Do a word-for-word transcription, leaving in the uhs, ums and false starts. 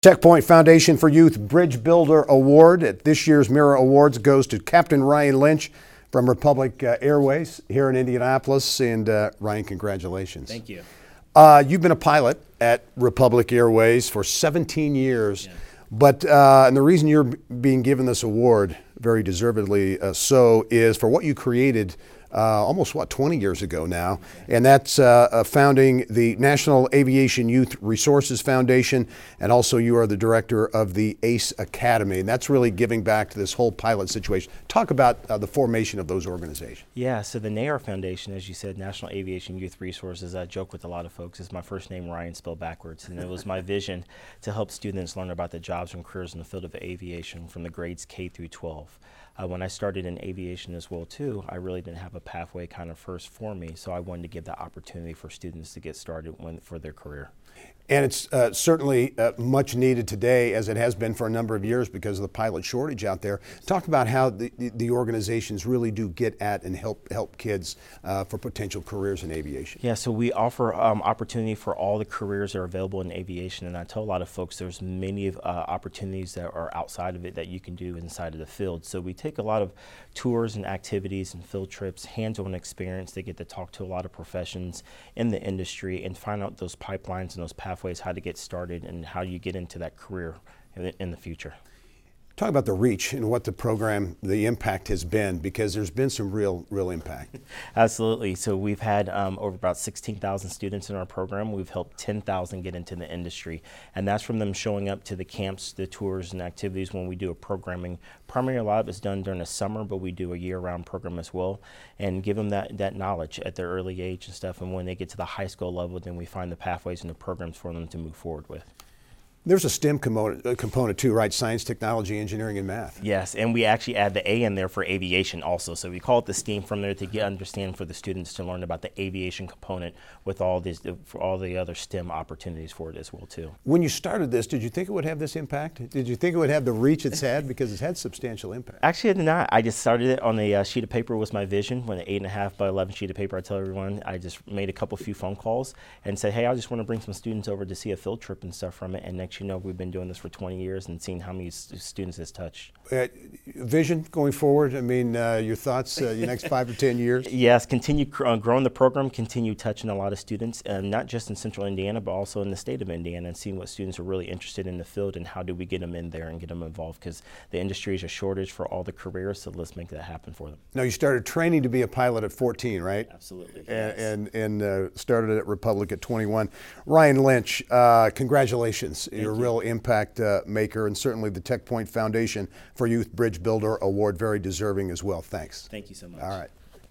TechPoint Foundation for Youth Bridge Builder Award at this year's Mira Awards goes to Captain Ryan Lynch from Republic uh, Airways here in Indianapolis. And uh, Ryan, congratulations. Thank you. Uh, you've been a pilot at Republic Airways for seventeen years. Yeah. But uh, and the reason you're being given this award, very deservedly uh, so, is for what you created uh, almost, what, twenty years ago now. Okay. And that's uh, uh, founding the National Aviation Youth Resources Foundation. And also you are the director of the ACE Academy. And that's really giving back to this whole pilot situation. Talk about uh, the formation of those organizations. Yeah, so the N A R Foundation, as you said, National Aviation Youth Resources, I joke with a lot of folks, is my first name, Ryan, spelled backwards. And it was my vision to help students learn about the job and careers in the field of aviation from the grades K through twelve. Uh, when I started in aviation as well too, I really didn't have a pathway kind of first for me, so I wanted to give that opportunity for students to get started when, for their career. And it's uh, certainly uh, much needed today, as it has been for a number of years because of the pilot shortage out there. Talk about how the, the organizations really do get at and help help kids uh, for potential careers in aviation. Yeah, so we offer um, opportunity for all the careers that are available in aviation, and I tell a lot of folks there's many uh, opportunities that are outside of it that you can do inside of the field. So we take a lot of tours and activities and field trips, hands-on experience. They get to talk to a lot of professions in the industry and find out those pipelines and those pathways, how to get started and how you get into that career in the future. Talk about the reach and what the program, the impact has been, because there's been some real, real impact. Absolutely. So we've had um, over about sixteen thousand students in our program. We've helped ten thousand get into the industry. And that's from them showing up to the camps, the tours and activities when we do a programming. Primarily a lot of it's done during the summer, but we do a year-round program as well. And give them that, that knowledge at their early age and stuff. And when they get to the high school level, then we find the pathways and the programs for them to move forward with. There's a STEM component, component too, right? Science, technology, engineering, and math. Yes, and we actually add the A in there for aviation also. So we call it the STEAM from there to get understand for the students to learn about the aviation component with all these, for all the other STEM opportunities for it as well too. When you started this, did you think it would have this impact? Did you think it would have the reach it's had? Because it's had substantial impact. Actually, I did not. I just started it on a uh, sheet of paper was my vision. When an eight and a half by eleven sheet of paper, I tell everyone, I just made a couple few phone calls and said, hey, I just want to bring some students over to see a field trip and stuff from it. And next, you know, we've been doing this for twenty years and seeing how many students it's touched. Uh, vision going forward, I mean, uh, your thoughts, uh, your next five or ten years? Yes, continue cr- uh, growing the program, continue touching a lot of students, uh, not just in central Indiana, but also in the state of Indiana, and seeing what students are really interested in the field and how do we get them in there and get them involved, because the industry is a shortage for all the careers, so let's make that happen for them. Now, you started training to be a pilot at fourteen, right? Absolutely. Yes. And, and, and uh, started at Republic at twenty-one. Ryan Lynch, uh, congratulations. You're a real impact uh, maker, and certainly the TechPoint Foundation for Youth Bridge Builder Award, very deserving as well. Thanks. Thank you so much. All right.